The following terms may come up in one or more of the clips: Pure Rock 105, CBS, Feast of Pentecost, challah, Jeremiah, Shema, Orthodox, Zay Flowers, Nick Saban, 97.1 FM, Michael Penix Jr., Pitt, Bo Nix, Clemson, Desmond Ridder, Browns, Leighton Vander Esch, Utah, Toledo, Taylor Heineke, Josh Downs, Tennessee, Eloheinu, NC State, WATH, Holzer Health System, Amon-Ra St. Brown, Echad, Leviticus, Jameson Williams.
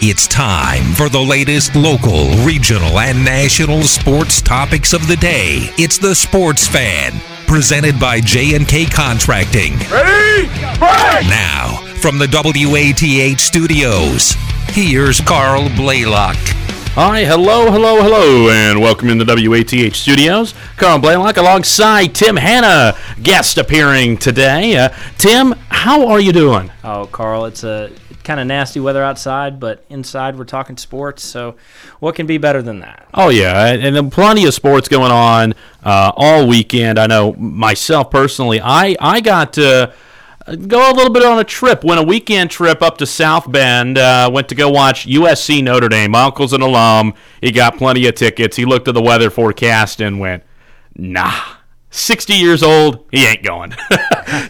It's time for the latest local, regional, and national sports topics of the day. It's the Sports Fan, presented by J&K Contracting. Ready? Break! Now, from the WATH studios, here's Carl Blaylock. Hi, hello, and welcome in the WATH studios. Carl Blaylock alongside Tim Hanna, guest appearing today. Tim, how are you doing? Oh, Carl, it's a kind of nasty weather outside, but inside we're talking sports, so what can be better than that? Oh yeah, and plenty of sports going on all weekend. I know myself personally, I got to go a little bit on a trip, went a weekend trip up to South Bend, went to go watch USC Notre Dame. My uncle's an alum, he got plenty of tickets. He looked at the weather forecast and went, nah, 60 years old, he ain't going.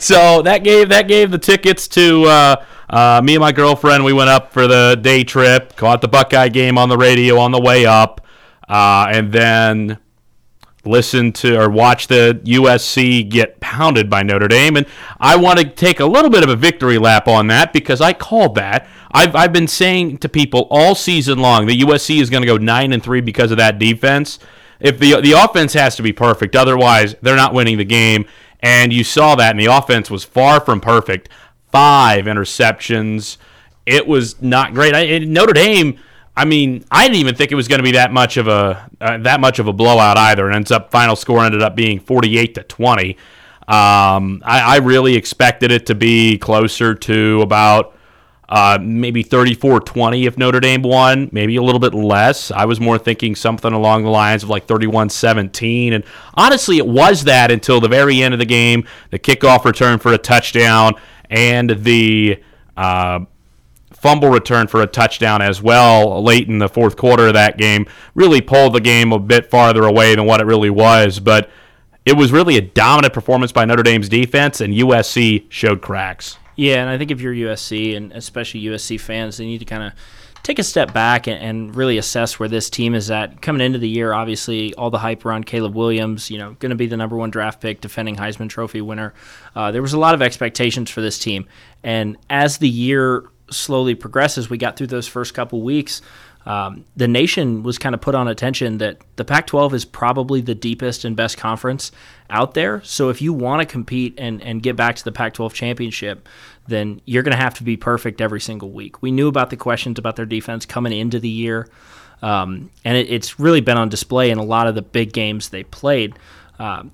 So that gave the tickets to me and my girlfriend. We went up for the day trip, caught the Buckeye game on the radio on the way up, and then listened to or watched the USC get pounded by Notre Dame. And I want to take a little bit of a victory lap on that because I called that. I've been saying to people all season long that USC is going to go 9-3 because of that defense. If the offense has to be perfect, otherwise they're not winning the game. And you saw that, and the offense was far from perfect. 5 interceptions. It was not great. Notre Dame, I mean, I didn't even think it was going to be that much of a blowout either. And ends up final score ended up being 48-20. I really expected it to be closer to about maybe 34-20 if Notre Dame won, maybe a little bit less. I was more thinking something along the lines of like 31-17. And honestly, it was that until the very end of the game, the kickoff return for a touchdown. And the fumble return for a touchdown as well late in the fourth quarter of that game really pulled the game a bit farther away than what it really was. But it was really a dominant performance by Notre Dame's defense, and USC showed cracks. Yeah, and I think if you're USC, and especially USC fans, they need to kind of take a step back and really assess where this team is at. Coming into the year, obviously, all the hype around Caleb Williams, you know, going to be the number 1 draft pick, defending Heisman Trophy winner. There was a lot of expectations for this team. And as the year slowly progresses, we got through those first couple weeks, the nation was kind of put on attention that the Pac-12 is probably the deepest and best conference out there. So if you want to compete and get back to the Pac-12 championship, then you're going to have to be perfect every single week. We knew about the questions about their defense coming into the year, and it's really been on display in a lot of the big games they played.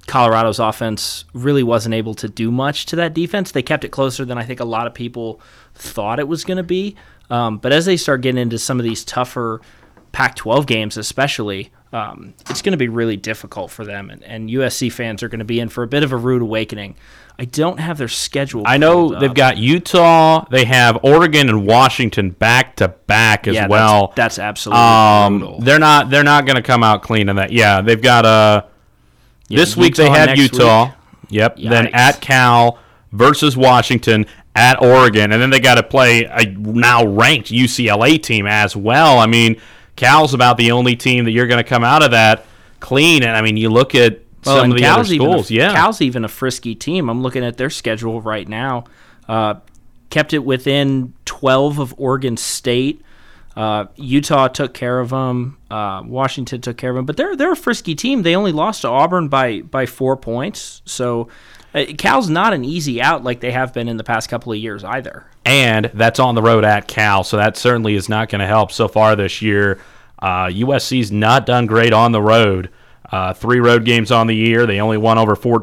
Colorado's offense really wasn't able to do much to that defense. They kept it closer than I think a lot of people thought it was going to be. But as they start getting into some of these tougher Pac-12 games especially, it's going to be really difficult for them, and USC fans are going to be in for a bit of a rude awakening. I don't have their schedule. I know they've got Utah, they have Oregon and Washington back to back as well. That's absolutely brutal. They're not going to come out clean on that. Yeah, they've got this week they have Utah. Week. Yep. Yikes. Then at Cal versus Washington, at Oregon, and then they got to play a now ranked UCLA team as well. I mean, Cal's about the only team that you're going to come out of that clean. And, I mean, you look at some of the Cal's other schools. Cal's even a frisky team. I'm looking at their schedule right now. Kept it within 12 of Oregon State. Utah took care of them. Washington took care of them. But they're a frisky team. They only lost to Auburn by 4 points. So Cal's not an easy out like they have been in the past couple of years either. And that's on the road at Cal, so that certainly is not going to help so far this year. USC's not done great on the road. 3 road games on the year. They only won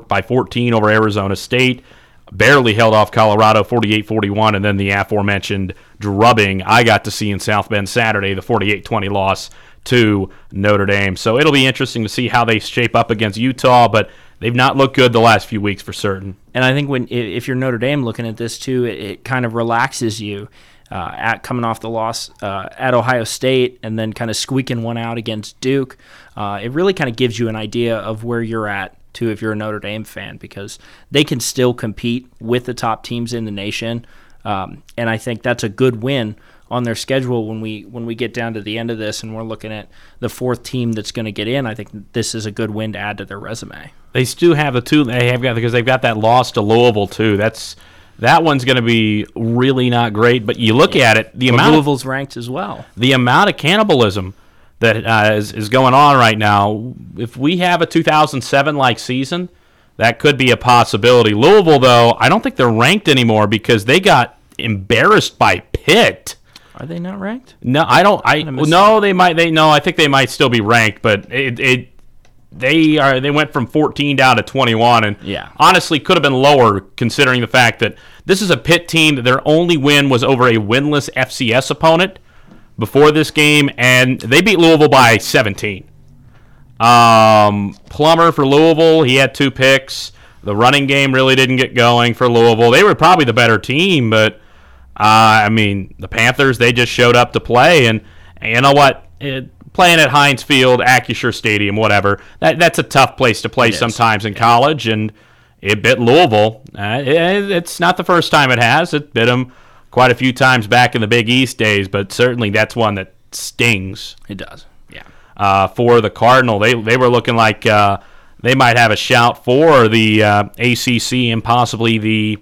by 14 over Arizona State. Barely held off Colorado 48-41, and then the aforementioned drubbing I got to see in South Bend Saturday, the 48-20 loss to Notre Dame. So it'll be interesting to see how they shape up against Utah, but They've not looked good the last few weeks for certain. And I think if you're Notre Dame looking at this too, it kind of relaxes you at coming off the loss at Ohio State and then kind of squeaking one out against Duke. It really kind of gives you an idea of where you're at too if you're a Notre Dame fan, because they can still compete with the top teams in the nation. And I think that's a good win on their schedule when we get down to the end of this and we're looking at the fourth team that's going to get in. I think this is a good win to add to their resume. They still have the two they have got, because they've got that loss to Louisville too. That one's going to be really not great. But you look at it, Louisville's ranked as well. The amount of cannibalism that is going on right now. If we have a 2007 like season, that could be a possibility. Louisville though, I don't think they're ranked anymore because they got embarrassed by Pitt. Are they not ranked? No, I don't. They might. I think they might still be ranked, but they are. They went from 14 down to 21, and honestly, could have been lower considering the fact that this is a Pitt team that their only win was over a winless FCS opponent before this game, and they beat Louisville by 17. Plummer for Louisville, he had 2 picks. The running game really didn't get going for Louisville. They were probably the better team, but. The Panthers, they just showed up to play, and you know what? Playing at Heinz Field, Acusher Stadium, whatever, that's a tough place to play sometimes in college, and it bit Louisville. It's not the first time it has. It bit them quite a few times back in the Big East days, but certainly that's one that stings. It does, yeah. For the Cardinal, they were looking like they might have a shout for the ACC and possibly the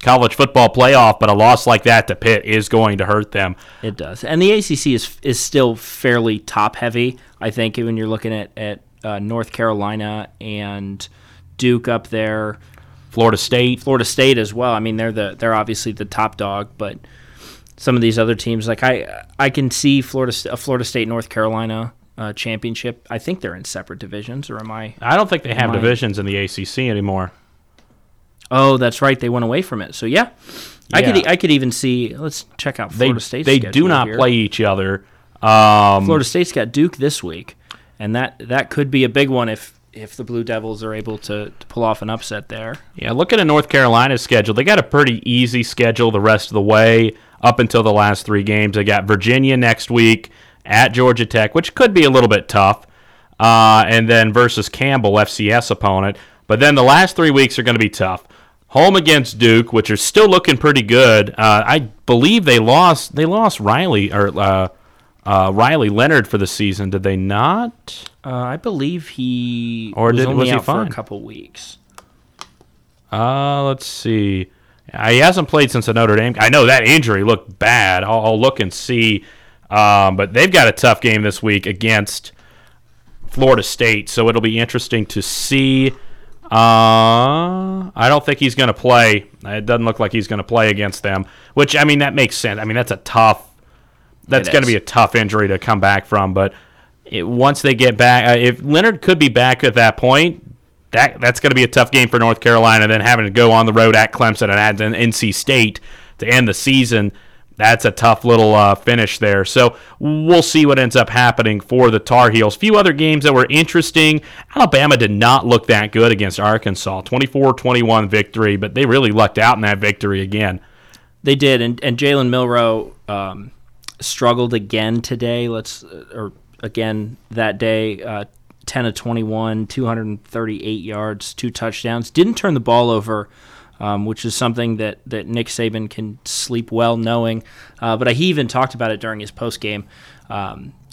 college football playoff, but a loss like that to Pitt is going to hurt them. It does. And the ACC is still fairly top-heavy, I think, when you're looking at North Carolina and Duke up there. Florida State as well. I mean, they're obviously the top dog, but some of these other teams, like I can see Florida State, North Carolina championship. I think they're in separate divisions, or am I? I don't think they have divisions in the ACC anymore. Oh, that's right. They went away from it. So, I could even see. Let's check out Florida State's schedule. They do not play each other. Florida State's got Duke this week, and that could be a big one if the Blue Devils are able to pull off an upset there. Yeah, looking at North Carolina's schedule, they got a pretty easy schedule the rest of the way up until the last 3 games. They got Virginia next week at Georgia Tech, which could be a little bit tough, and then versus Campbell, FCS opponent. But then the last 3 weeks are going to be tough. Home against Duke, which are still looking pretty good. I believe they lost Riley or Riley Leonard for the season. Did they not? I believe he or was did, only was out he for a couple weeks. Let's see. He hasn't played since the Notre Dame. I know that injury looked bad. I'll look and see. But they've got a tough game this week against Florida State, so it'll be interesting to see. I don't think he's going to play. It doesn't look like he's going to play against them, which, I mean, that makes sense. I mean, that's going to be a tough injury to come back from. But once they get back, if Leonard could be back at that point, that's going to be a tough game for North Carolina. Then having to go on the road at Clemson and at NC State to end the season, that's a tough little finish there. So we'll see what ends up happening for the Tar Heels. A few other games that were interesting. Alabama did not look that good against Arkansas. 24-21 victory, but they really lucked out in that victory again. They did, and Jalen Milroe struggled again today. That day, 10 of 21, 238 yards, 2 touchdowns. Didn't turn the ball over. Which is something that Nick Saban can sleep well knowing. But he even talked about it during his postgame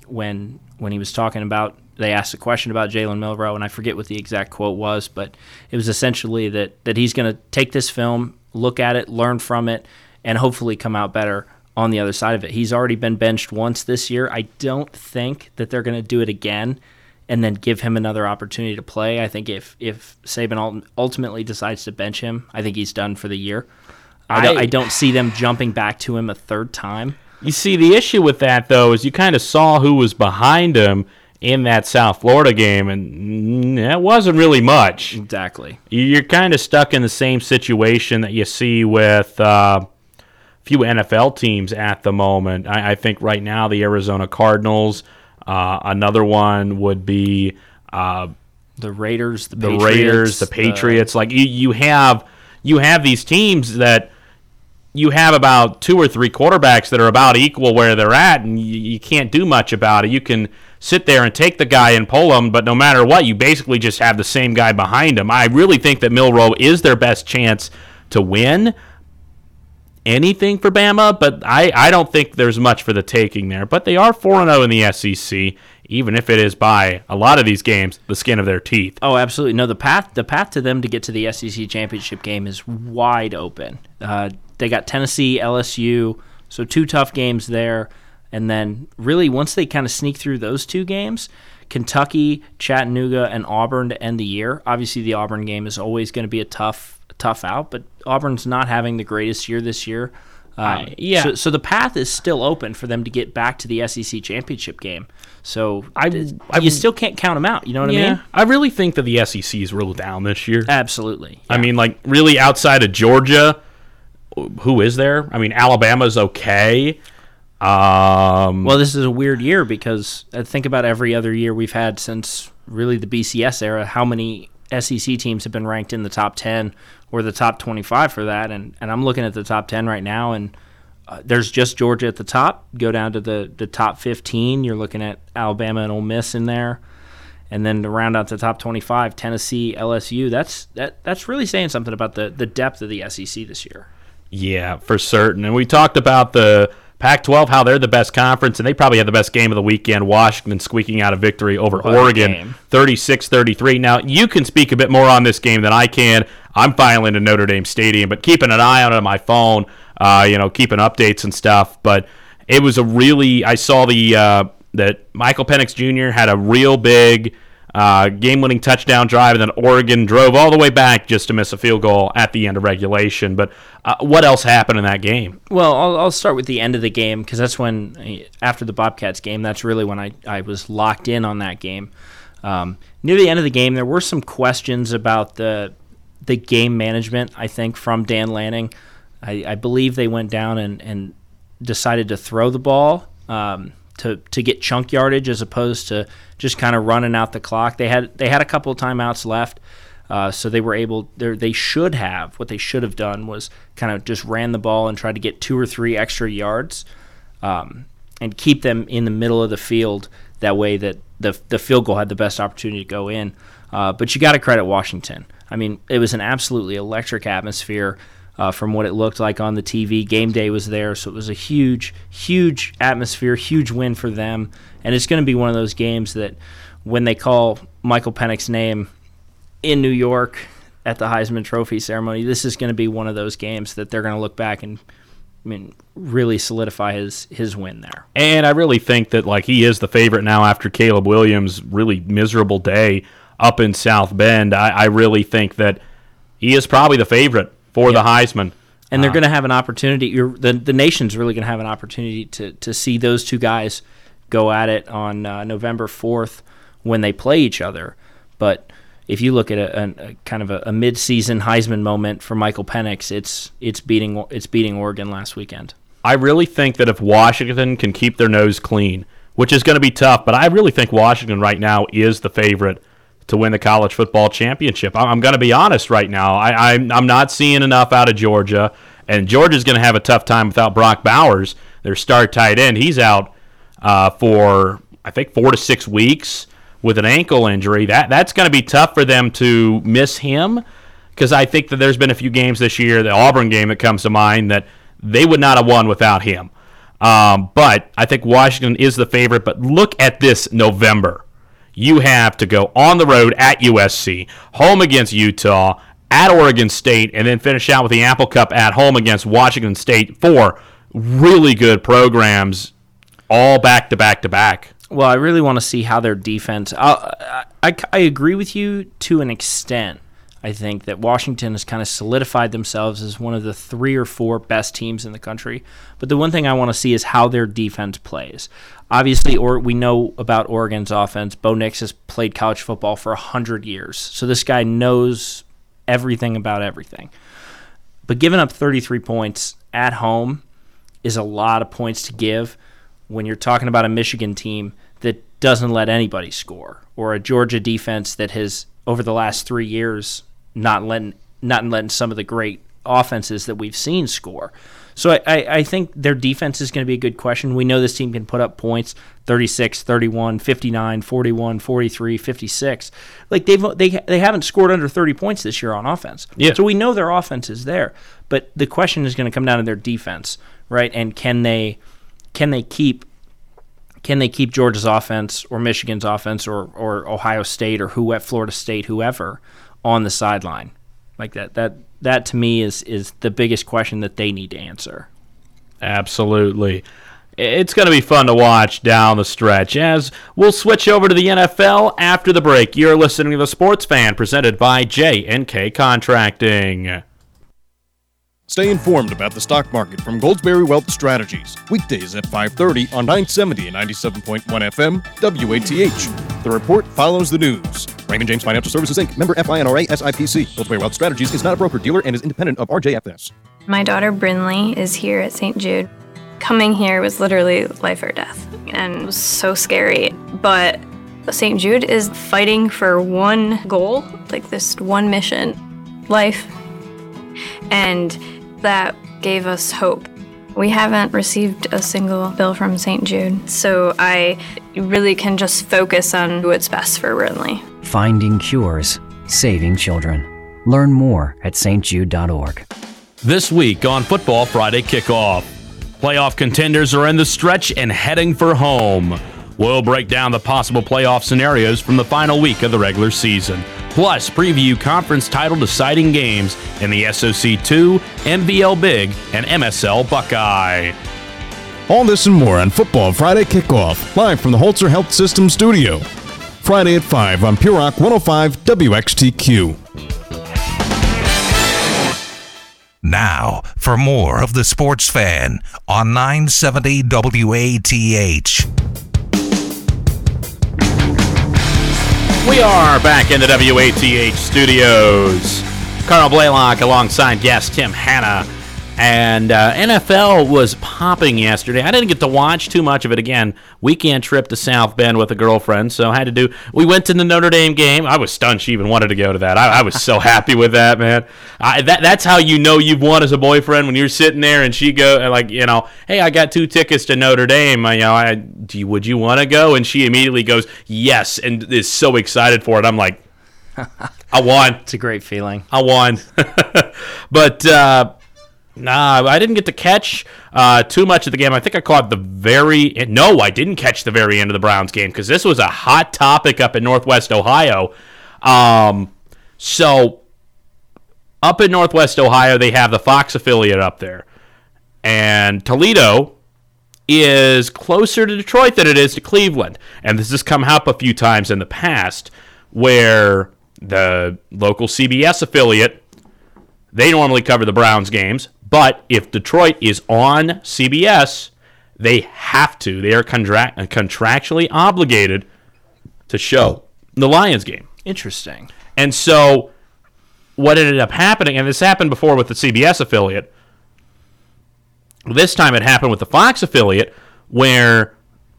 when he was talking about, they asked a question about Jalen Milroe, and I forget what the exact quote was, but it was essentially that he's going to take this film, look at it, learn from it, and hopefully come out better on the other side of it. He's already been benched once this year. I don't think that they're going to do it again and then give him another opportunity to play. I think if Saban ultimately decides to bench him, I think he's done for the year. I don't see them jumping back to him a third time. You see, the issue with that, though, is you kind of saw who was behind him in that South Florida game, and that wasn't really much. Exactly. You're kind of stuck in the same situation that you see with few NFL teams at the moment. I think right now the Arizona Cardinals. Another one would be The Raiders, the Patriots. Like you have these teams that you have about two or three quarterbacks that are about equal where they're at, and you can't do much about it. You can sit there and take the guy and pull him, but no matter what, you basically just have the same guy behind him. I really think that Milroe is their best chance to win anything for Bama, but I don't think there's much for the taking there. But they are 4-0 in the SEC, even if it is by a lot of these games the skin of their teeth. Oh, absolutely. No, the path to them to get to the SEC championship game is wide open. They got Tennessee, LSU, so two tough games there. And then really once they kind of sneak through those two games, Kentucky, Chattanooga, and Auburn to end the year. Obviously the Auburn game is always going to be a tough out, but Auburn's not having the greatest year this year. So the path is still open for them to get back to the SEC championship game. So you still can't count them out. You know what I mean? I really think that the SEC is real down this year. Absolutely. Yeah. I mean, like really outside of Georgia, who is there? I mean, Alabama's okay. Well, this is a weird year because I think about every other year we've had since really the BCS era, how many SEC teams have been ranked in the top 10 or the top 25 for that, and I'm looking at the top 10 right now, and there's just Georgia at the top. Go down to the top 15, you're looking at Alabama and Ole Miss in there, and then to round out the top 25, Tennessee, LSU. That's really saying something about the depth of the SEC this year. Yeah, for certain. And we talked about the Pac-12, how they're the best conference, and they probably had the best game of the weekend, Washington squeaking out a victory over Oregon, 36-33. Now, you can speak a bit more on this game than I can. I'm filing to Notre Dame Stadium, but keeping an eye on it on my phone, keeping updates and stuff. But it was I saw that Michael Penix Jr. had a real big game-winning touchdown drive, and then Oregon drove all the way back just to miss a field goal at the end of regulation. But what else happened in that game? Well, I'll start with the end of the game because that's when, after the Bobcats game, that's really when I was locked in on that game. Near the end of the game, there were some questions about the game management, I think, from Dan Lanning. I believe they went down and decided to throw the ball to get chunk yardage as opposed to just kind of running out the clock. They had a couple of timeouts left, so they were able. What they should have done was kind of just ran the ball and tried to get two or three extra yards, and keep them in the middle of the field. That way, that the field goal had the best opportunity to go in. But you got to credit Washington. I mean, it was an absolutely electric atmosphere. From what it looked like on the TV. Game day was there, so it was a huge, huge atmosphere, huge win for them. And it's going to be one of those games that when they call Michael Penix's name in New York at the Heisman Trophy ceremony, this is going to be one of those games that they're going to look back and, I mean, really solidify his win there. And I really think that, like, he is the favorite now after Caleb Williams' really miserable day up in South Bend. I really think that he is probably the favorite for the Heisman. And they're going to have an opportunity. The nation's really going to have an opportunity to see those two guys go at it on November 4th when they play each other. But if you look at a kind of a mid-season Heisman moment for Michael Penix, it's beating Oregon last weekend. I really think that if Washington can keep their nose clean, which is going to be tough, but I really think Washington right now is the favorite to win the college football championship. I'm going to be honest right now. I'm not seeing enough out of Georgia, and Georgia's going to have a tough time without Brock Bowers, their star tight end. He's out for, I think, 4 to 6 weeks with an ankle injury. That's going to be tough for them to miss him because I think that there's been a few games this year, the Auburn game that comes to mind, that they would not have won without him. But I think Washington is the favorite. But look at this November. You have to go on the road at USC, home against Utah, at Oregon State, and then finish out with the Apple Cup at home against Washington State. 4 really good programs, all back to back to back. Well, I really want to see how their defense. I agree with you to an extent. I think that Washington has kind of solidified themselves as one of the 3 or 4 best teams in the country. But the one thing I want to see is how their defense plays. Obviously, or we know about Oregon's offense. Bo Nix has played college football for 100 years, so this guy knows everything about everything. But giving up 33 points at home is a lot of points to give when you're talking about a Michigan team that doesn't let anybody score, or a Georgia defense that has, over the last 3 years, not letting some of the great offenses that we've seen score. So I think their defense is going to be a good question. We know this team can put up points, 36, 31, 59, 41, 43, 56. Like they haven't scored under 30 points this year on offense. Yeah. So we know their offense is there, but the question is going to come down to their defense, right? And can they keep Georgia's offense or Michigan's offense or Ohio State or Florida State, whoever, on the sideline? Like that to me is the biggest question that they need to answer. Absolutely. It's going to be fun to watch down the stretch, as we'll switch over to the NFL after the break. You're listening to The Sports Fan, presented by J&K Contracting. Stay informed about the stock market from Goldsberry Wealth Strategies, weekdays at 5:30 on 970 and 97.1 FM, WATH. The report follows the news. Raymond James Financial Services, Inc., member FINRA, SIPC. Goldsberry Wealth Strategies is not a broker dealer and is independent of RJFS. My daughter Brinley is here at St. Jude. Coming here was literally life or death, and it was so scary. But St. Jude is fighting for one goal, like this one mission, life. And that gave us hope. We haven't received a single bill from St. Jude, so I really can just focus on what's best for Brinley. Finding cures, saving children. Learn more at stjude.org. This week on Football Friday Kickoff, playoff contenders are in the stretch and heading for home. We'll break down the possible playoff scenarios from the final week of the regular season. Plus, preview conference title deciding games in the SOC2, NBL Big, and MSL Buckeye. All this and more on Football Friday Kickoff, live from the Holzer Health System Studio. Friday at 5 on Pure Rock 105 WXTQ. Now, for more of The Sports Fan on 970 WATH. We are back in the WATH studios. Carl Blaylock alongside guest Tim Hanna. And NFL was popping yesterday. I didn't get to watch too much of it. Again, weekend trip to South Bend with a girlfriend, so I had to do. We went to the Notre Dame game. I was stunned she even wanted to go to that. I was so happy with that, man. That's how you know you've won as a boyfriend, when you're sitting there and she go like, you know, hey, I got 2 tickets to Notre Dame. Would you want to go? And she immediately goes yes and is so excited for it. I'm like, I won. It's a great feeling. I won. But. I didn't get to catch too much of the game. I think I caught the very end. No, I didn't catch the very end of the Browns game, because this was a hot topic up in Northwest Ohio. So up in Northwest Ohio, they have the Fox affiliate up there. And Toledo is closer to Detroit than it is to Cleveland. And this has come up a few times in the past where the local CBS affiliate, they normally cover the Browns games. But if Detroit is on CBS, they have to. They are contractually obligated to show the Lions game. Interesting. And so what ended up happening, and this happened before with the CBS affiliate, this time it happened with the Fox affiliate, where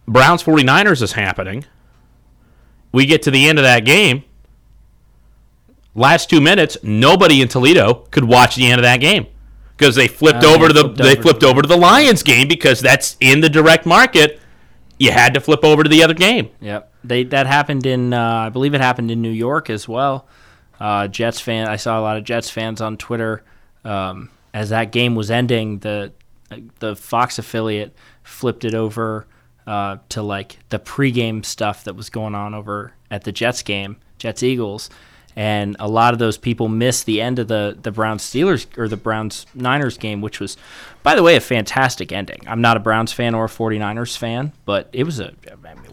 Browns 49ers is happening. We get to the end of that game. Last 2 minutes, nobody in Toledo could watch the end of that game, because they flipped over to the Lions game, because that's in the direct market. You had to flip over to the other game. Yep, that happened in I believe it happened in New York as well. Jets fan, I saw a lot of Jets fans on Twitter as that game was ending. The Fox affiliate flipped it over to like the pregame stuff that was going on over at the Jets game, Jets Eagles. And a lot of those people missed the end of the Browns-Steelers or the Browns-Niners game, which was, by the way, a fantastic ending. I'm not a Browns fan or a 49ers fan, but it was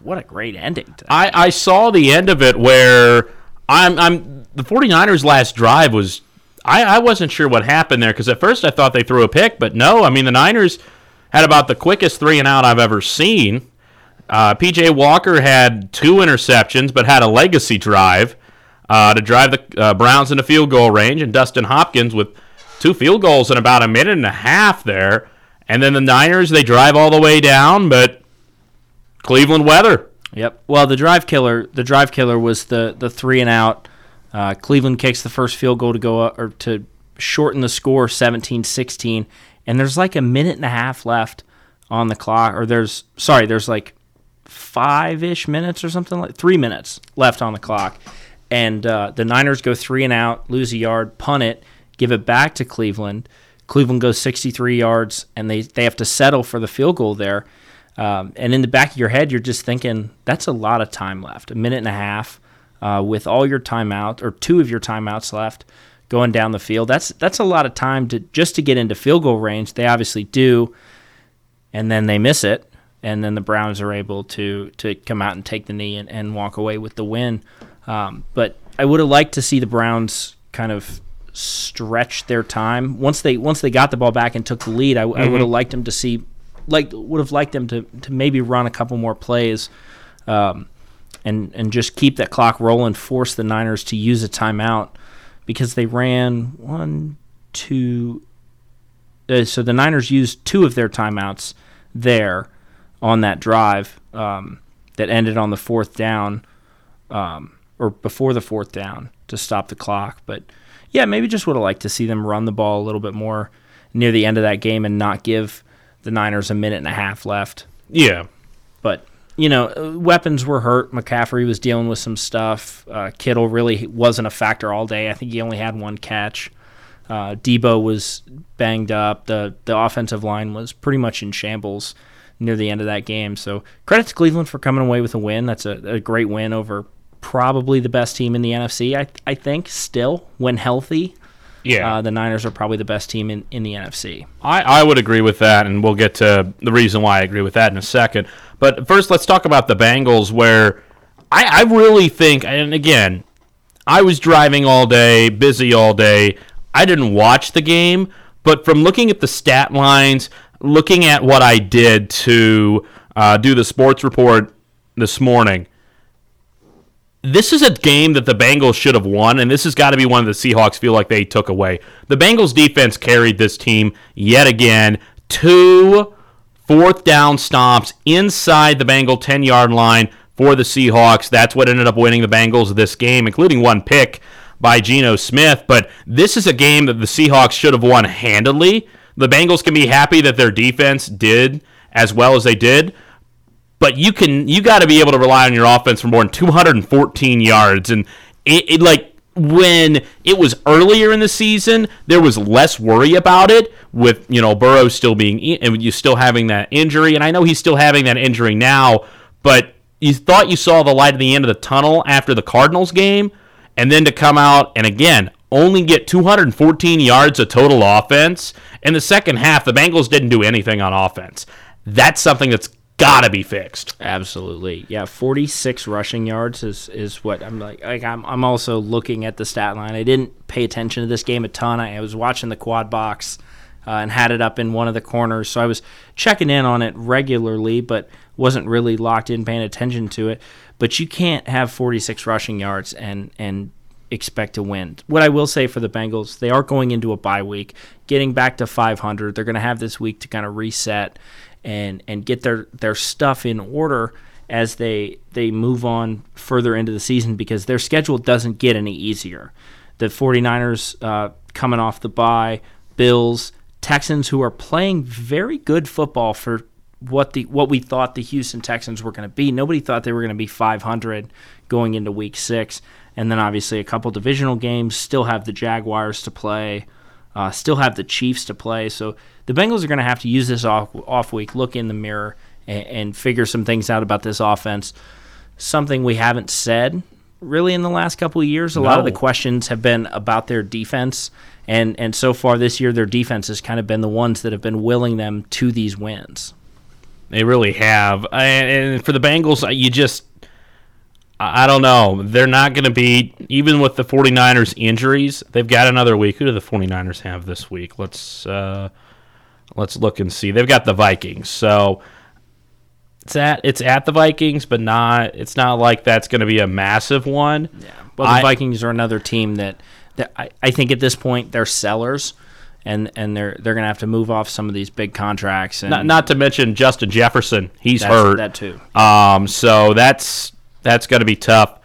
what a great ending. I saw the end of it where the 49ers' last drive was, I wasn't sure what happened there, because at first I thought they threw a pick, but no. I mean, the Niners had about the quickest 3-and-out I've ever seen. P.J. Walker had 2 interceptions but had a legacy drive. To drive the Browns into field goal range, and Dustin Hopkins with 2 field goals in about a minute and a half there. And then the Niners, they drive all the way down, but Cleveland weather. Yep. Well, the drive killer was the 3-and-out. Cleveland kicks the first field goal to go up, or to shorten the score 17-16, and there's like a minute and a half left on the clock, or there's like 5-ish minutes or something, like 3 minutes left on the clock, and the Niners go 3-and-out, lose a yard, punt it, give it back to Cleveland. Cleveland goes 63 yards, and they have to settle for the field goal there. And in the back of your head, you're just thinking, that's a lot of time left, a minute and a half with all your timeout, or two of your timeouts left going down the field. That's a lot of time to get into field goal range. They obviously do, and then they miss it, and then the Browns are able to come out and take the knee and walk away with the win. But I would have liked to see the Browns kind of stretch their time. Once they got the ball back and took the lead, I would have liked them to see – would have liked them to maybe run a couple more plays and just keep that clock rolling, force the Niners to use a timeout, because they ran so the Niners used two of their timeouts there on that drive that ended on the fourth down, or before the fourth down, to stop the clock. But yeah, maybe just would have liked to see them run the ball a little bit more near the end of that game and not give the Niners a minute and a half left. Yeah. But, you know, weapons were hurt. McCaffrey was dealing with some stuff. Kittle really wasn't a factor all day. I think he only had one catch. Debo was banged up. The offensive line was pretty much in shambles near the end of that game. So credit to Cleveland for coming away with a win. That's a great win over probably the best team in the NFC, I think, still, when healthy. Yeah, the Niners are probably the best team in the NFC. I would agree with that, and we'll get to the reason why I agree with that in a second. But first, let's talk about the Bengals, where I really think, and again, I was driving all day, busy all day. I didn't watch the game, but from looking at the stat lines, looking at what I did to do the sports report this morning, this is a game that the Bengals should have won, and this has got to be one that the Seahawks feel like they took away. The Bengals defense carried this team yet again. 2 fourth down stomps inside the Bengal 10-yard line for the Seahawks. That's what ended up winning the Bengals this game, including one pick by Geno Smith. But this is a game that the Seahawks should have won handily. The Bengals can be happy that their defense did as well as they did. But you got to be able to rely on your offense for more than 214 yards. And it like, when it was earlier in the season, there was less worry about it, with, you know, Burrow still being, and you still having that injury. And I know he's still having that injury now, but you thought you saw the light at the end of the tunnel after the Cardinals game, and then to come out and again only get 214 yards of total offense in the second half. The Bengals didn't do anything on offense. That's something that's got to be fixed. Absolutely. Yeah, 46 rushing yards is what I'm like. I'm also looking at the stat line. I didn't pay attention to this game a ton. I was watching the quad box and had it up in one of the corners, so I was checking in on it regularly, but wasn't really locked in paying attention to it. But you can't have 46 rushing yards and expect to win. What I will say for the Bengals, they are going into a bye week, getting back to 500. They're going to have this week to kind of reset and get their stuff in order as they move on further into the season, because their schedule doesn't get any easier. The 49ers coming off the bye, Bills, Texans, who are playing very good football for what we thought the Houston Texans were going to be. Nobody thought they were going to be 500 going into Week 6. And then obviously a couple divisional games, still have the Jaguars to play, still have the Chiefs to play. So the Bengals are going to have to use this off week, look in the mirror, and figure some things out about this offense. Something we haven't said really in the last couple of years. A lot of the questions have been about their defense, and so far this year their defense has kind of been the ones that have been willing them to these wins. They really have. And for the Bengals, you just, I don't know. They're not going to be, even with the 49ers injuries, they've got another week. Who do the 49ers have this week? Let's look and see. They've got the Vikings. So it's at the Vikings, but it's not like that's going to be a massive one. Yeah. Well, the Vikings are another team that I think at this point they're sellers, and they're going to have to move off some of these big contracts. And not to mention Justin Jefferson. He's hurt. That too. So that's going to be tough.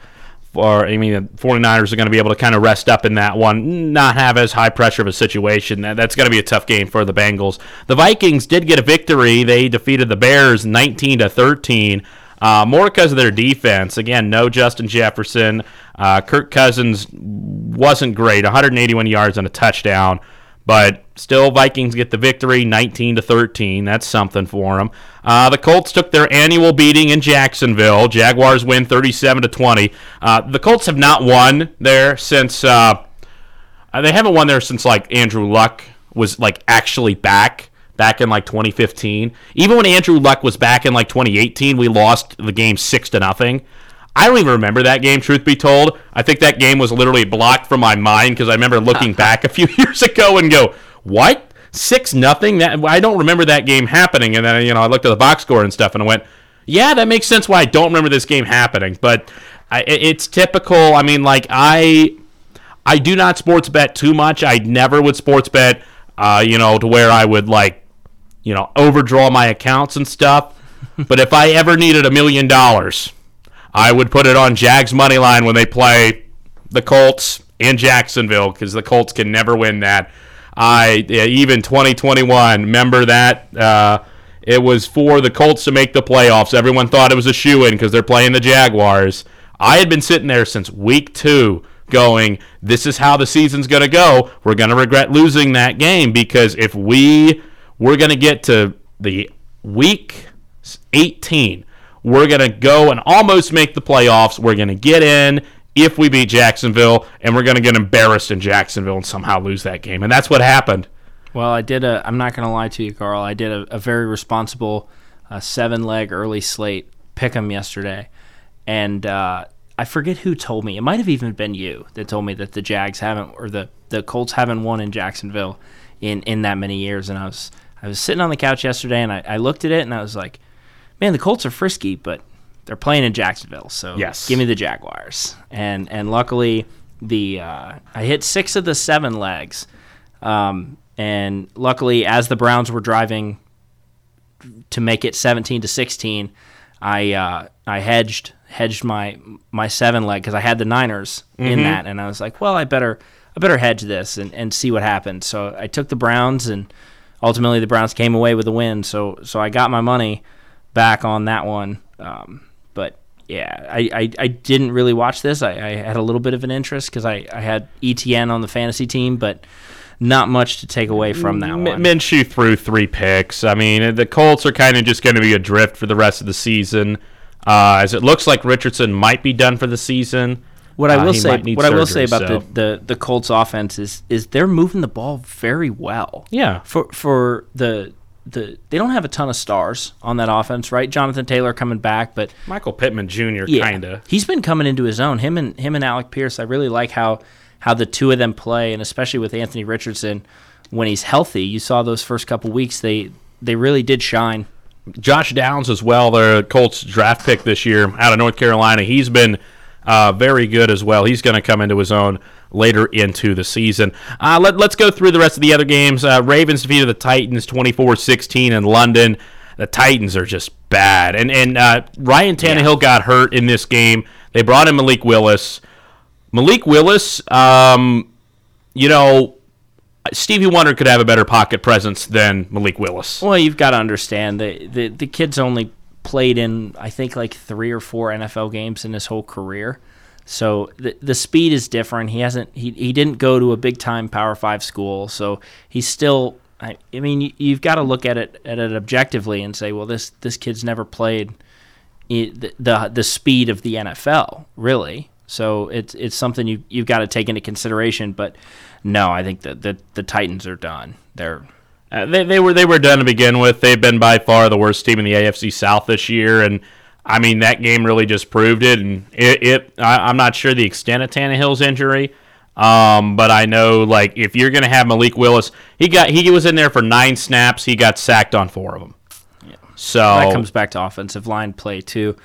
The 49ers are going to be able to kind of rest up in that one, not have as high pressure of a situation. That's going to be a tough game for the Bengals. The Vikings did get a victory. They defeated the Bears 19-13. More because of their defense. Again, no Justin Jefferson. Kirk Cousins wasn't great, 181 yards and a touchdown. But still, Vikings get the victory, 19-13. That's something for them. The Colts took their annual beating in Jacksonville. Jaguars win 37-20. The Colts have not won there since they haven't won there since like Andrew Luck was like actually back in like 2015. Even when Andrew Luck was back in like 2018, we lost the game 6-0. I don't even remember that game, truth be told. I think that game was literally blocked from my mind because I remember looking back a few years ago and go, what? 6-0? I don't remember that game happening. And then, I looked at the box score and stuff and I went, yeah, that makes sense why I don't remember this game happening. But it's typical. I mean, like, I do not sports bet too much. I never would sports bet, to where I would, like, overdraw my accounts and stuff. But if I ever needed $1 million... I would put it on Jags' money line when they play the Colts in Jacksonville because the Colts can never win that. Even 2021, remember that? It was for the Colts to make the playoffs. Everyone thought it was a shoo-in because they're playing the Jaguars. I had been sitting there since week 2 going, this is how the season's going to go. We're going to regret losing that game because if we were going to get to the week 18, we're going to go and almost make the playoffs. We're going to get in if we beat Jacksonville, and we're going to get embarrassed in Jacksonville and somehow lose that game. And that's what happened. Well, I'm not going to lie to you, Carl. I did a very responsible 7-leg early slate pick'em yesterday. And I forget who told me. It might have even been you that told me that the Jags haven't, or the Colts haven't won in Jacksonville in that many years. And I was sitting on the couch yesterday, and I looked at it, and I was like, man, the Colts are frisky, but they're playing in Jacksonville, so yes. Give me the Jaguars. And luckily, I hit 6 of the 7 legs. And luckily, as the Browns were driving to make it 17-16, I hedged my 7 leg because I had the Niners in that, and I was like, well, I better hedge this and see what happens. So I took the Browns, and ultimately the Browns came away with a win. So I got my money back on that one, but yeah, I didn't really watch this. I had a little bit of an interest because I had ETN on the fantasy team, but not much to take away from that one. Minshew threw 3 picks. I mean, the Colts are kind of just going to be adrift for the rest of the season, as it looks like Richardson might be done for the season. What I will say about the Colts offense is they're moving the ball very well. Yeah, for the. They don't have a ton of stars on that offense, right? Jonathan Taylor coming back, but Michael Pittman Jr. Yeah, kinda. He's been coming into his own. Him and Alec Pierce. I really like how the two of them play, and especially with Anthony Richardson when he's healthy. You saw those first couple weeks they really did shine. Josh Downs as well, the Colts draft pick this year out of North Carolina. He's been very good as well. He's going to come into his own later into the season. Let's go through the rest of the other games. Ravens defeated the Titans 24-16 in London. The Titans are just bad. And Ryan Tannehill got hurt in this game. They brought in Malik Willis. Stevie Wonder could have a better pocket presence than Malik Willis. Well, you've got to understand the kid's only played in, I think, like 3 or 4 NFL games in his whole career. So the speed is different. He didn't go to a big-time Power 5 school, so he's still – I mean, you've got to look at it objectively and say, well, this kid's never played the speed of the NFL, really. So it's something you've got to take into consideration. But, no, I think that the Titans are done. They were done to begin with. They've been by far the worst team in the AFC South this year, and I mean that game really just proved it. And I'm not sure the extent of Tannehill's injury, but I know like if you're going to have Malik Willis, he was in there for 9 snaps. He got sacked on 4 of them. Yeah. So that comes back to offensive line play too.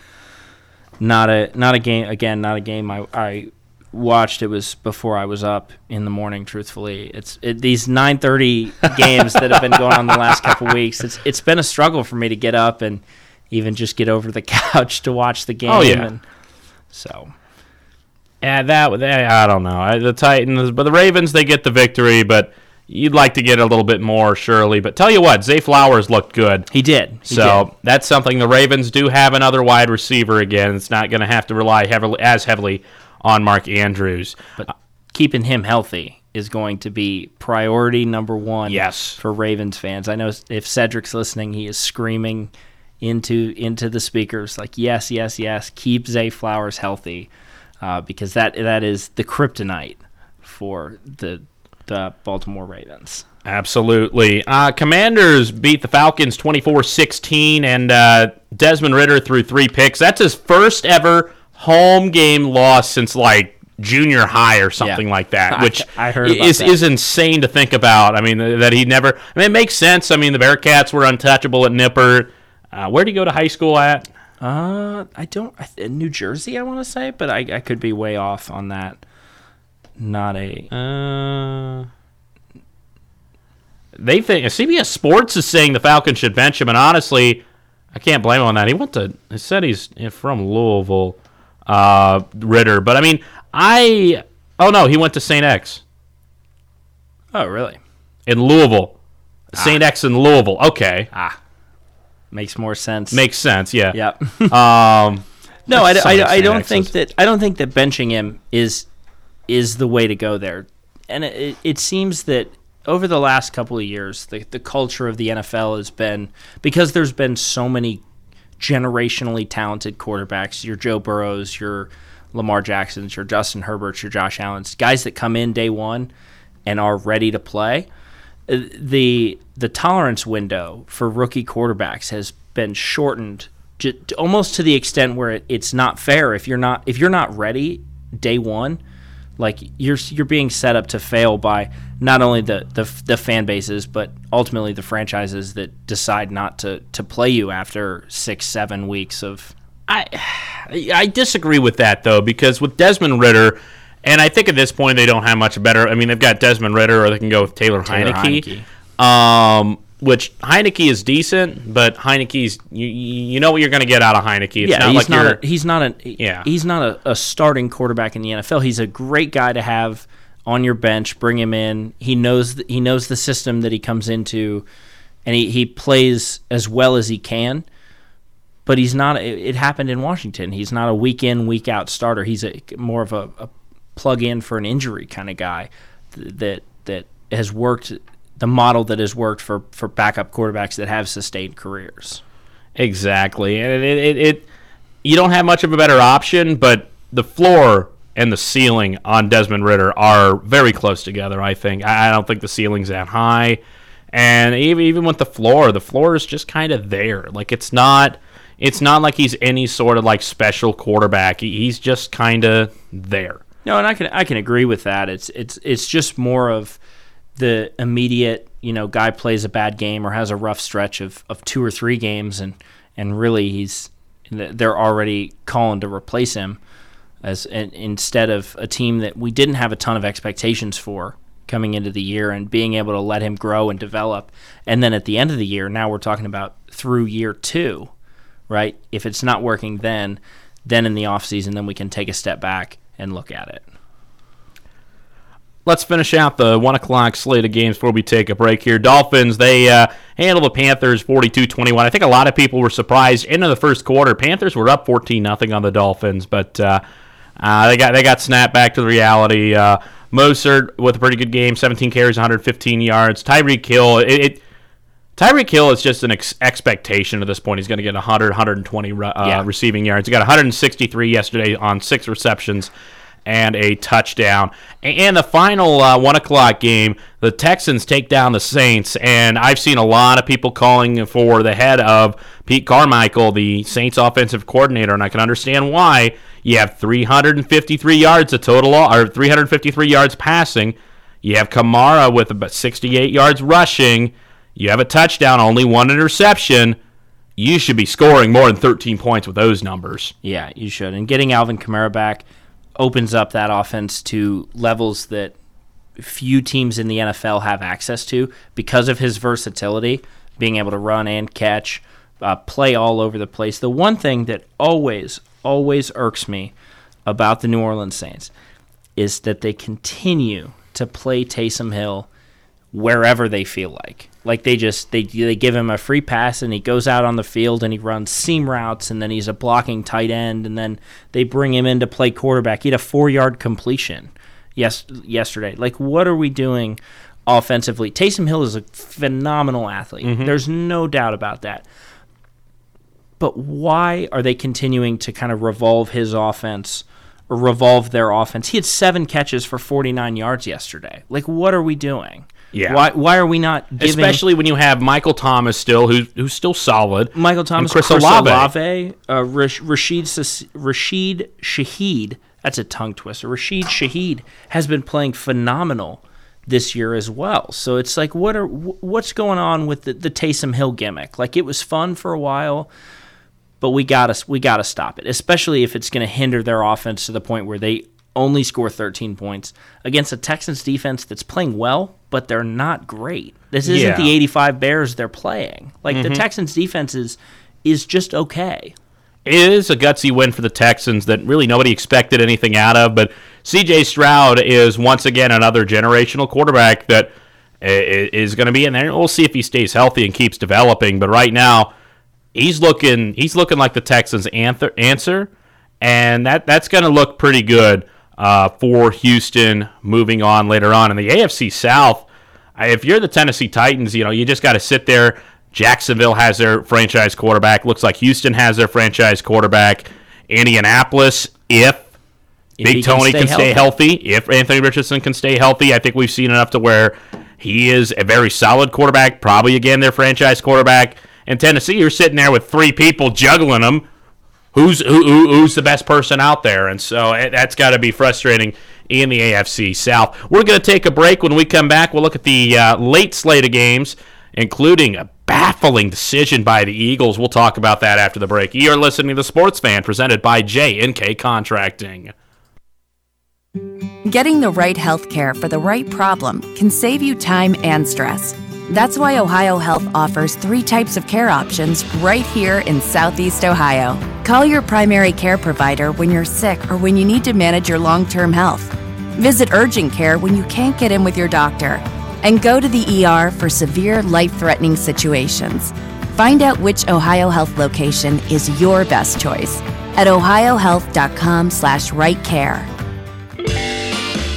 Not a game I watched, it was before I was up in the morning, truthfully. It's these 9:30 games that have been going on the last couple of weeks. It's been a struggle for me to get up and even just get over the couch to watch the game. Oh, yeah. And so... Yeah, I don't know. The Titans, but the Ravens, they get the victory, but you'd like to get a little bit more, surely. But tell you what, Zay Flowers looked good. He did. So that's something. The Ravens do have another wide receiver again. It's not going to have to rely heavily on Mark Andrews. But keeping him healthy is going to be priority number one for Ravens fans. I know if Cedric's listening, he is screaming into the speakers, like, yes, keep Zay Flowers healthy. Because that is the kryptonite for the Baltimore Ravens. Absolutely. Commanders beat the Falcons 24-16, and Desmond Ridder threw 3 picks. That's his first ever home game loss since, like, junior high or something like that, which I heard is insane to think about. I mean, that he never – I mean, it makes sense. I mean, the Bearcats were untouchable at Nippert. Where did he go to high school at? New Jersey, I want to say, but I could be way off on that. They think CBS Sports is saying the Falcons should bench him, and honestly, I can't blame him on that. He said he's from Louisville, Ridder, but I mean, he went to St. X. Oh, really? In Louisville, St. X in Louisville. Okay. Makes more sense. Makes sense, yeah. Yep. No, I don't think that benching him is the way to go there. And it seems that over the last couple of years, the culture of the NFL has been, because there's been so many generationally talented quarterbacks, your Joe Burrows, your Lamar Jacksons, your Justin Herberts, your Josh Allens, guys that come in day one and are ready to play. The tolerance window for rookie quarterbacks has been shortened almost to the extent where it's not fair. If you're not ready day one, like you're being set up to fail by not only the fan bases, but ultimately the franchises that decide not to play you after 6-7 weeks of. I disagree with that though, because with Desmond Ridder. And I think at this point they don't have much better. I mean, they've got Desmond Ridder, or they can go with Taylor Heineke. Which Heineke is decent, but Heineke's you know what you're going to get out of Heineke. It's he's not a starting quarterback in the NFL. He's a great guy to have on your bench. Bring him in. He knows the system that he comes into, and he plays as well as he can. But he's not. It happened in Washington. He's not a week in, week out starter. He's more of a plug in for an injury kind of guy that has worked, the model that has worked for backup quarterbacks that have sustained careers. Exactly. And you don't have much of a better option, but the floor and the ceiling on Desmond Ridder are very close together, I think. I don't think the ceiling's that high. And even with the floor is just kind of there. Like it's not like he's any sort of like special quarterback. He's just kind of there. No, and I can agree with that. It's just more of the immediate, guy plays a bad game or has a rough stretch of 2 or 3 games, and really they're already calling to replace him instead of a team that we didn't have a ton of expectations for coming into the year and being able to let him grow and develop. And then at the end of the year, now we're talking about through year 2, right? If it's not working then in the offseason, then we can take a step back and look at it. Let's finish out the 1 o'clock slate of games before we take a break here. Dolphins, they handle the Panthers 42-21. I think a lot of people were surprised. End of the first quarter, Panthers were up 14-0 on the Dolphins, but they got snapped back to the reality. Mostert with a pretty good game, 17 carries, 115 yards. Tyreek Hill, Tyreek Hill is just an expectation at this point. He's going to get 100, 120 receiving yards. He got 163 yesterday on 6 receptions and a touchdown. And the final 1 o'clock game, the Texans take down the Saints, and I've seen a lot of people calling for the head of Pete Carmichael, the Saints offensive coordinator, and I can understand why. You have 353 yards a total, or 353 yards passing. You have Kamara with about 68 yards rushing. You have a touchdown, only 1 interception. You should be scoring more than 13 points with those numbers. Yeah, you should. And getting Alvin Kamara back, opens up that offense to levels that few teams in the NFL have access to because of his versatility, being able to run and catch, play all over the place. The one thing that always irks me about the New Orleans Saints is that they continue to play Taysom Hill wherever they feel like. Like they give him a free pass and he goes out on the field and he runs seam routes and then he's a blocking tight end and then they bring him in to play quarterback. He had a 4-yard completion yesterday. Like, what are we doing offensively? Taysom Hill is a phenomenal athlete. Mm-hmm. There's no doubt about that. But why are they continuing to kind of revolve their offense? He had 7 catches for 49 yards yesterday. Like, what are we doing? Yeah. Why are we not giving... Especially when you have Michael Thomas still, who's still solid. Michael Thomas, and Chris Olave, Rashid Shaheed. That's a tongue twister. Rashid Shaheed has been playing phenomenal this year as well. So it's like, what's going on with the Taysom Hill gimmick? Like, it was fun for a while, but we gotta stop it, especially if it's going to hinder their offense to the point where they only score 13 points against a Texans defense that's playing well, but they're not great. This isn't the 85 Bears they're playing. Like, the Texans defense is just okay. It is a gutsy win for the Texans that really nobody expected anything out of, but C.J. Stroud is once again another generational quarterback that is going to be in there. We'll see if he stays healthy and keeps developing, but right now he's looking like the Texans' answer, and that's going to look pretty good for Houston moving on later on. In the AFC South, if you're the Tennessee Titans, you just got to sit there. Jacksonville has their franchise quarterback. Looks like Houston has their franchise quarterback. Indianapolis, if Big Tony can stay healthy, if Anthony Richardson can stay healthy, I think we've seen enough to where he is a very solid quarterback, probably, again, their franchise quarterback. And Tennessee, you're sitting there with 3 people juggling them. Who's the best person out there? And so that's got to be frustrating in the AFC South. We're going to take a break. When we come back, we'll look at the late slate of games, including a baffling decision by the Eagles. We'll talk about that after the break. You're listening to The Sports Fan, presented by J&K Contracting. Getting the right health care for the right problem can save you time and stress. That's why Ohio Health offers 3 types of care options right here in Southeast Ohio. Call your primary care provider when you're sick or when you need to manage your long-term health. Visit urgent care when you can't get in with your doctor. And go to the ER for severe life-threatening situations. Find out which Ohio Health location is your best choice at ohiohealth.com/rightcare.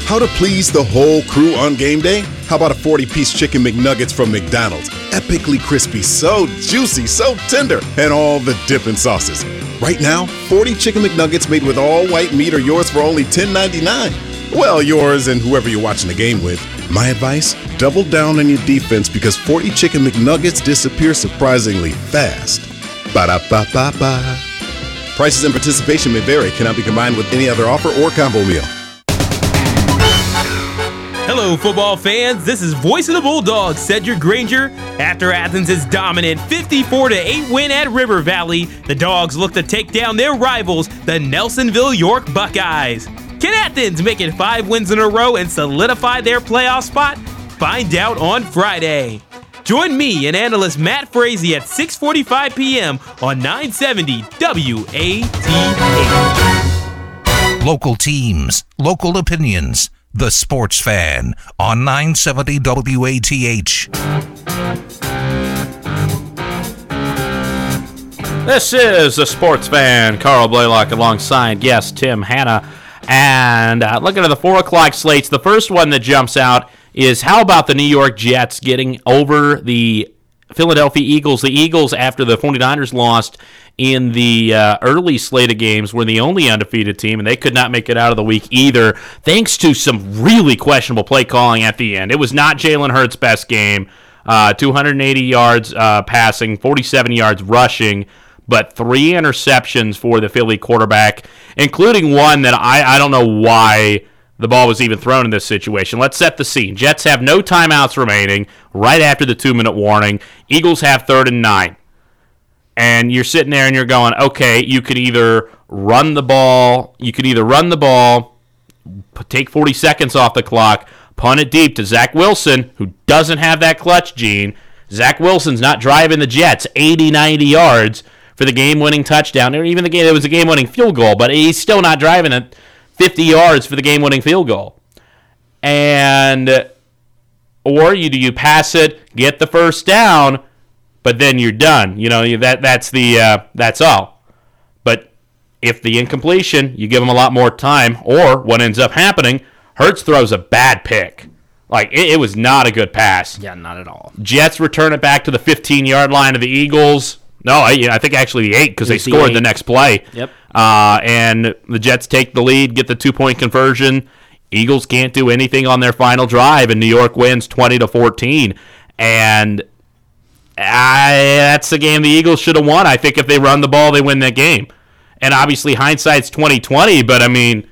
How to please the whole crew on game day? How about a 40-piece chicken McNuggets from McDonald's? Epically crispy, so juicy, so tender, and all the dipping sauces. Right now, 40 chicken McNuggets made with all white meat are yours for only $10.99. Well, yours and whoever you're watching the game with. My advice, double down on your defense, because 40 Chicken McNuggets disappear surprisingly fast. Ba-da-ba-ba-ba. Prices and participation may vary. Cannot be combined with any other offer or combo meal. Hello, football fans. This is Voice of the Bulldogs, Cedric Granger. After Athens' dominant 54-8 win at River Valley, the Dogs look to take down their rivals, the Nelsonville York Buckeyes. Can Athens make it 5 wins in a row and solidify their playoff spot? Find out on Friday. Join me and analyst Matt Frazee at 6:45 p.m. on 970 WATH. Local teams, local opinions. The Sports Fan on 970 WATH. This is The Sports Fan. Carl Blaylock alongside guest Tim Hanna. And looking at the 4 o'clock slates, the first one that jumps out is, how about the New York Jets getting over the Philadelphia Eagles? The Eagles, after the 49ers lost in the early slate of games, were the only undefeated team, and they could not make it out of the week either, thanks to some really questionable play calling at the end. It was not Jalen Hurts' best game, 280 yards passing, 47 yards rushing, but 3 interceptions for the Philly quarterback, including one that I don't know why the ball was even thrown in this situation. Let's set the scene. Jets have no timeouts remaining right after the 2-minute warning. Eagles have 3rd and 9. and you're sitting there and you're going, okay, you could either run the ball, take 40 seconds off the clock, punt it deep to Zach Wilson, who doesn't have that clutch gene. Zach Wilson's not driving the Jets 80, 90 yards for the game-winning touchdown, or even it was a game-winning field goal, but he's still not driving it 50 yards for the game-winning field goal. And or you pass it, get the first down, but then you're done. You know that's all. But if the incompletion, you give them a lot more time. Or what ends up happening, Hurts throws a bad pick. Like, it was not a good pass. Yeah, not at all. Jets return it back to the 15-yard line of the Eagles. No, I think actually the 8, because they scored the next play. Yep. And the Jets take the lead, get the two-point conversion. Eagles can't do anything on their final drive, and New York wins 20-14. And that's the game the Eagles should have won. I think if they run the ball, they win that game. And obviously hindsight's 20-20, but, I mean,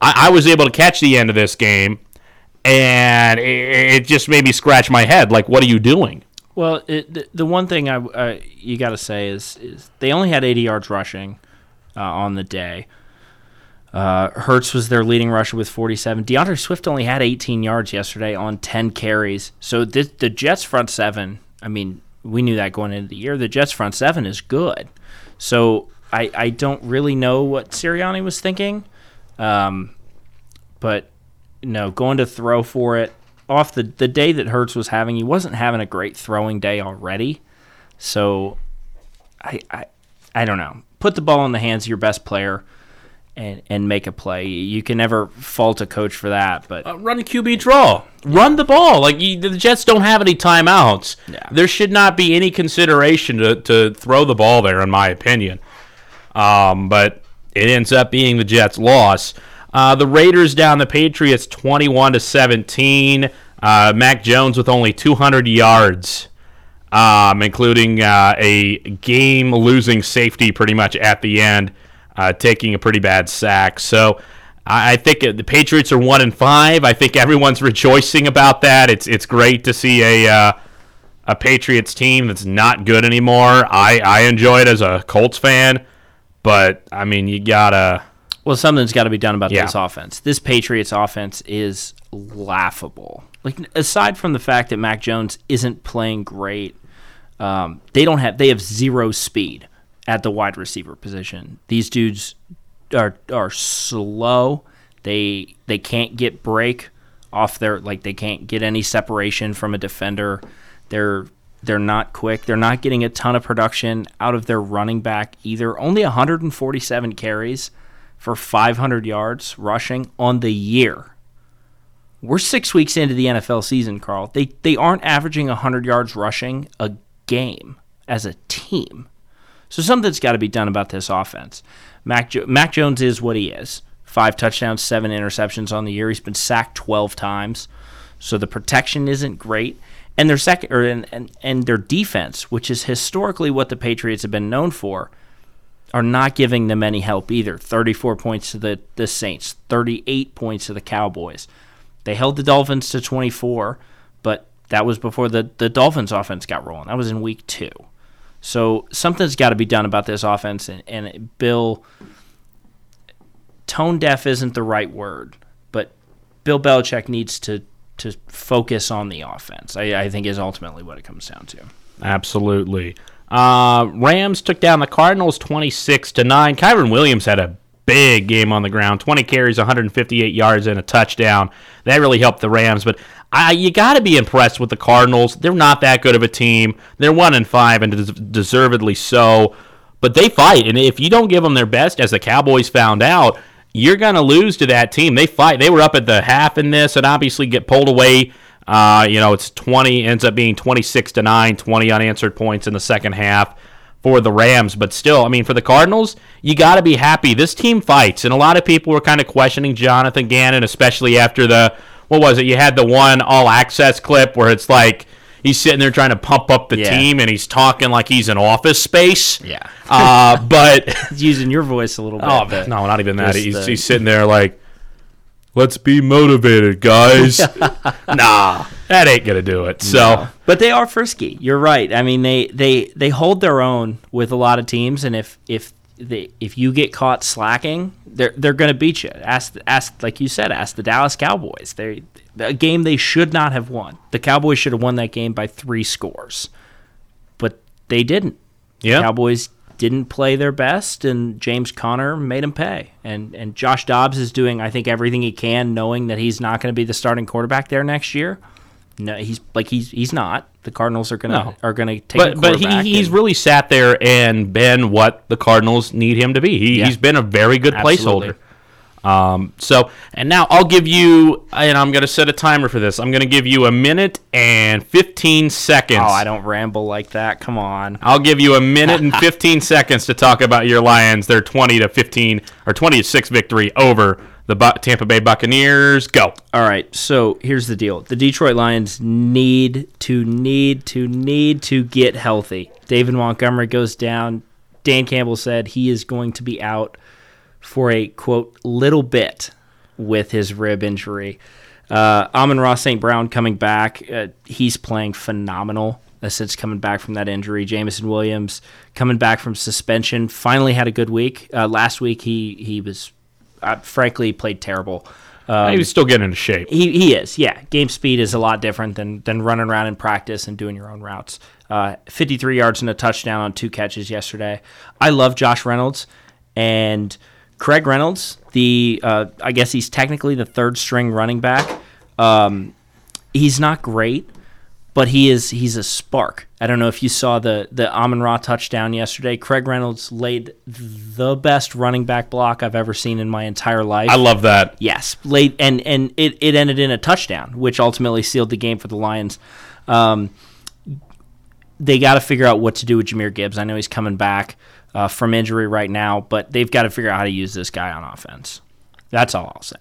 I was able to catch the end of this game. And it just made me scratch my head. Like, what are you doing? Well, the one thing you got to say is they only had 80 yards rushing on the day. Hurts was their leading rusher with 47. DeAndre Swift only had 18 yards yesterday on 10 carries. So the Jets' front seven, I mean, we knew that going into the year. The Jets' front seven is good. So I don't really know what Sirianni was thinking. But... No, going to throw for it off the day that Hurts was having. He wasn't having a great throwing day already, so I don't know. Put the ball in the hands of your best player and make a play. You can never fault a coach for that. But run a QB draw, run the ball. Like the Jets don't have any timeouts. Yeah. There should not be any consideration to throw the ball there, in my opinion. But it ends up being the Jets' loss. The Raiders down the Patriots 21-17. Mac Jones with only 200 yards, including a game-losing safety pretty much at the end, taking a pretty bad sack. So I think the Patriots are 1-5. I think everyone's rejoicing about that. It's great to see a Patriots team that's not good anymore. I enjoy it as a Colts fan, but, I mean, you got to... Well, something's got to be done about this offense. This Patriots offense is laughable. Like, aside from the fact that Mac Jones isn't playing great, they have zero speed at the wide receiver position. These dudes are slow. They can't get break off their, like, they can't get any separation from a defender. They're not quick. They're not getting a ton of production out of their running back either. Only 147 carries for 500 yards rushing on the year. We're 6 weeks into the NFL season, Carl. They aren't averaging 100 yards rushing a game as a team. So something's got to be done about this offense. Mac Jones is what he is. 5 touchdowns, 7 interceptions on the year. He's been sacked 12 times. So the protection isn't great. And their their defense, which is historically what the Patriots have been known for, are not giving them any help either. 34 points to the Saints, 38 points to the Cowboys. They held the Dolphins to 24, but that was before the Dolphins offense got rolling. That was in week 2. So something's got to be done about this offense, and Bill, tone deaf isn't the right word, but Bill Belichick needs to focus on the offense, I think is ultimately what it comes down to. Absolutely. Rams took down the Cardinals 26-9. Kyron Williams had a big game on the ground, 20 carries, 158 yards, and a touchdown. That really helped the Rams, but you got to be impressed with the Cardinals. They're not that good of a team. They're 1-5, and deservedly so, but they fight, and if you don't give them their best, as the Cowboys found out, you're going to lose to that team. They fight. They were up at the half in this and obviously get pulled away. It's 20, ends up being 26-9, 20 unanswered points in the second half for the Rams. But still, I mean, for the Cardinals, you got to be happy. This team fights, and a lot of people were kind of questioning Jonathan Gannon, especially after you had the one all-access clip where it's like he's sitting there trying to pump up the team, and he's talking like he's in Office Space. Yeah. But he's using your voice a little bit. Oh, no, not even that. He's sitting there like, let's be motivated, guys. Nah, that ain't going to do it. So, no. But they are frisky. You're right. I mean, they hold their own with a lot of teams, and if you get caught slacking, they're going to beat you. Ask like you said, ask the Dallas Cowboys. They a game they should not have won. The Cowboys should have won that game by 3 scores, but they didn't. Yeah, Cowboys didn't play their best, and James Conner made him pay. And Josh Dobbs is doing, I think, everything he can, knowing that he's not going to be the starting quarterback there next year. No, he's not. The Cardinals are going to take a quarterback. But he's really sat there and been what the Cardinals need him to be. He's been a very good placeholder. And now I'll give you, and I'm going to set a timer for this. I'm going to give you 1 minute and 15 seconds. Oh, I don't ramble like that. Come on. I'll give you 1 minute and 15 seconds to talk about your Lions. Their 20-15 or 20-6 victory over the Tampa Bay Buccaneers. Go. All right. So here's the deal. The Detroit Lions need to get healthy. David Montgomery goes down. Dan Campbell said he is going to be out for a, quote, little bit with his rib injury. Amon-Ra St. Brown coming back. He's playing phenomenal since coming back from that injury. Jameson Williams coming back from suspension. Finally had a good week. Last week he was, frankly, played terrible. He was still getting into shape. He is, yeah. Game speed is a lot different than running around in practice and doing your own routes. 53 yards and a touchdown on 2 catches yesterday. I love Josh Reynolds. And Craig Reynolds, I guess he's technically the 3rd-string running back. He's not great, but he's a spark. I don't know if you saw the Amon-Ra touchdown yesterday. Craig Reynolds laid the best running back block I've ever seen in my entire life. I love that. Yes, and it ended in a touchdown, which ultimately sealed the game for the Lions. They got to figure out what to do with Jahmyr Gibbs. I know he's coming back from injury right now, but they've got to figure out how to use this guy on offense. That's all I'll say.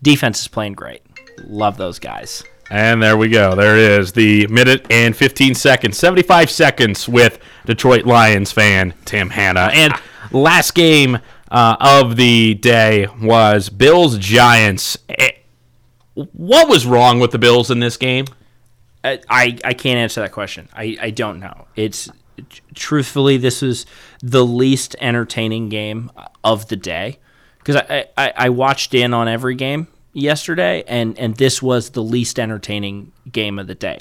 Defense is playing great. Love those guys. And there we go. There it is. The 1 minute and 15 seconds, 75 seconds with Detroit Lions fan Tim Hanna. And last game of the day was Bills Giants. What was wrong with the Bills in this game? I can't answer that question. I don't know. It's truthfully, this was the least entertaining game of the day because I watched in on every game yesterday, and this was the least entertaining game of the day,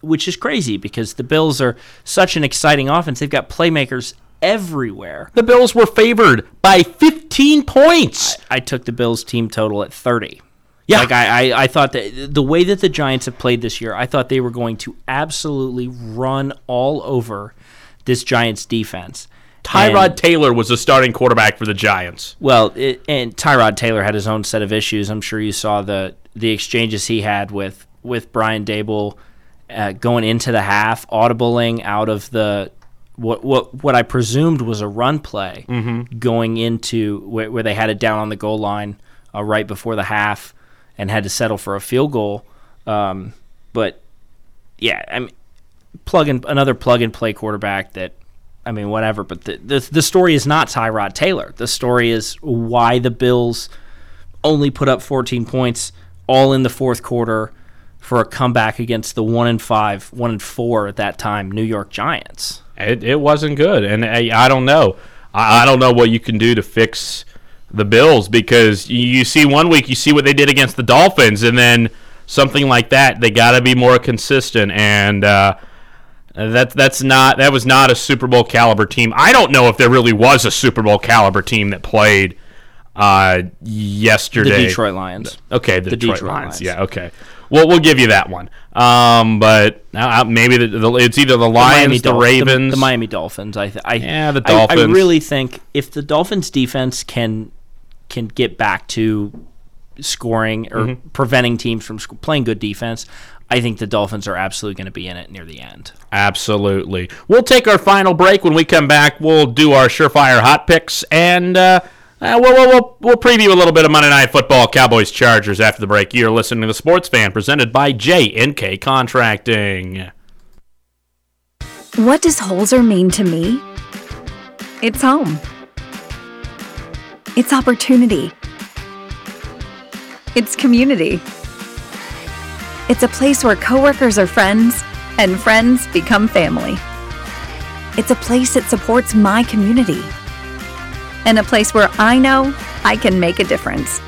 which is crazy because the Bills are such an exciting offense. They've got playmakers everywhere. The Bills were favored by 15 points. I took the Bills team total at 30. Yeah. Like I thought that the way that the Giants have played this year, I thought they were going to absolutely run all over this Giants defense. Tyrod Taylor was the starting quarterback for the Giants. Well, and Tyrod Taylor had his own set of issues. I'm sure you saw the exchanges he had with Brian Dable going into the half, audibling out of the what I presumed was a run play, going into where they had it down on the goal line right before the half, and had to settle for a field goal. But, yeah, I mean, another plug-and-play quarterback that, I mean, whatever. But the story is not Tyrod Taylor. The story is why the Bills only put up 14 points all in the fourth quarter for a comeback against the 1-4 at that time New York Giants. It wasn't good, and I don't know. I don't know what you can do to fix the Bills, because you see one week, you see what they did against the Dolphins, and then something like that, they got to be more consistent. And that was not a Super Bowl caliber team. I don't know if there really was a Super Bowl caliber team that played yesterday. The Detroit Lions. Okay, the Detroit Lions. Yeah, okay. Well, we'll give you that one. But maybe it's either the Lions, the Ravens. The Miami Dolphins. The Dolphins. I really think if the Dolphins defense can get back to scoring or preventing teams from playing good defense, I think the Dolphins are absolutely going to be in it near the end. Absolutely. We'll take our final break. When we come back, we'll do our surefire hot picks, and we'll preview a little bit of Monday Night Football, Cowboys-Chargers, after the break. You're listening to The Sports Fan, presented by J&K Contracting. What does Holzer mean to me? It's home. It's opportunity. It's community. It's a place where coworkers are friends and friends become family. It's a place that supports my community and a place where I know I can make a difference.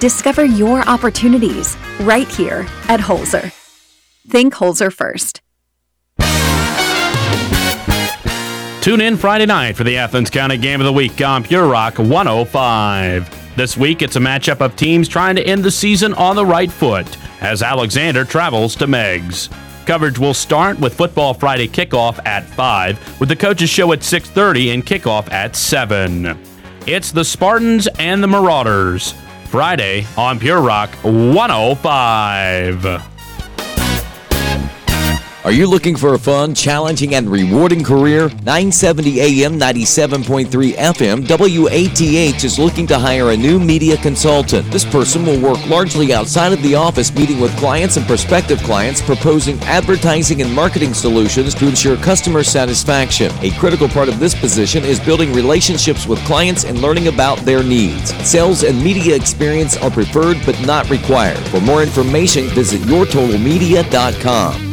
Discover your opportunities right here at Holzer. Think Holzer first. Tune in Friday night for the Athens County Game of the Week on Pure Rock 105. This week, it's a matchup of teams trying to end the season on the right foot as Alexander travels to Meigs. Coverage will start with Football Friday Kickoff at 5, with the coaches show at 6:30 and kickoff at 7. It's the Spartans and the Marauders, Friday on Pure Rock 105. Are you looking for a fun, challenging, and rewarding career? 970 AM, 97.3 FM, WATH is looking to hire a new media consultant. This person will work largely outside of the office, meeting with clients and prospective clients, proposing advertising and marketing solutions to ensure customer satisfaction. A critical part of this position is building relationships with clients and learning about their needs. Sales and media experience are preferred but not required. For more information, visit yourtotalmedia.com.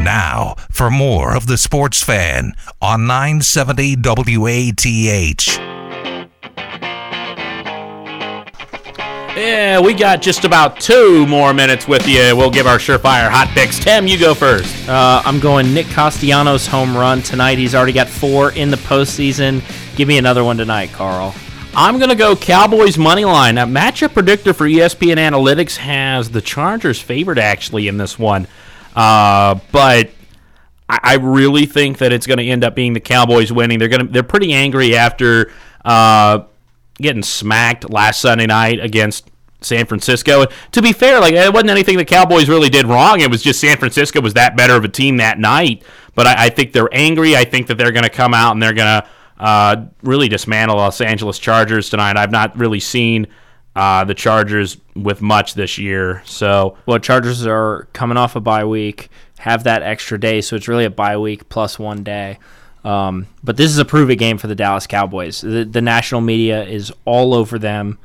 Now, for more of The Sports Fan on 970 WATH. Yeah, we got just about 2 more minutes with you. We'll give our surefire hot picks. Tim, you go first. I'm going Nick Castellanos' home run tonight. He's already got 4 in the postseason. Give me another one tonight, Carl. I'm going to go Cowboys money line. A matchup predictor for ESPN Analytics has the Chargers favored, actually, in this one. But I really think that it's going to end up being the Cowboys winning. They're pretty angry after getting smacked last Sunday night against San Francisco. To be fair, it wasn't anything the Cowboys really did wrong. It was just San Francisco was that better of a team that night. But I think they're angry. I think that they're going to come out and they're going to really dismantle Los Angeles Chargers tonight. I've not really seen the Chargers with much this year. So, well, Chargers are coming off a bye week, have that extra day, so it's really a bye week plus 1 day. But this is a prove-it game for the Dallas Cowboys. The national media is all over them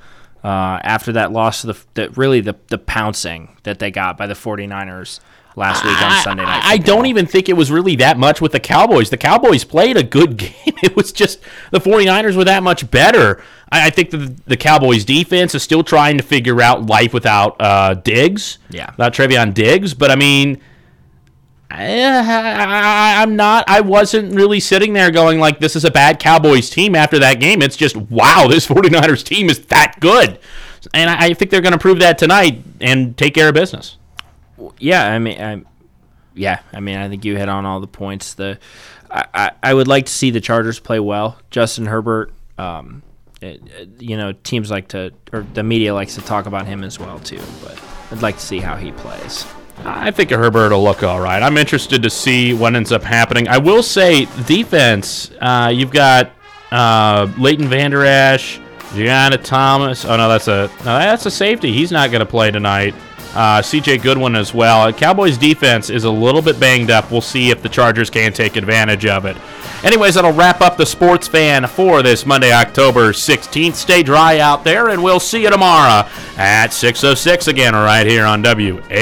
after that loss to the pouncing that they got by the 49ers last week on Sunday night. I don't even think it was really that much with the Cowboys. The Cowboys played a good game. It was just the 49ers were that much better. I think the Cowboys defense is still trying to figure out life without Diggs. Yeah. Without Trevion Diggs. But, I mean, I wasn't really sitting there going like this is a bad Cowboys team after that game. It's just, wow, this 49ers team is that good. And I think they're going to prove that tonight and take care of business. Yeah, I think you hit on all the points. I would like to see the Chargers play well. Justin Herbert, teams like to, or the media likes to talk about him as well too. But I'd like to see how he plays. I think Herbert will look all right. I'm interested to see what ends up happening. I will say defense. You've got Leighton Vander Esch, Gianna Thomas. Oh no, that's a safety. He's not going to play tonight. C.J. Goodwin as well. Cowboys' defense is a little bit banged up. We'll see if the Chargers can take advantage of it. Anyways, that'll wrap up the Sports Fan for this Monday, October 16th. Stay dry out there, and we'll see you tomorrow at 6:06 again right here on WATH.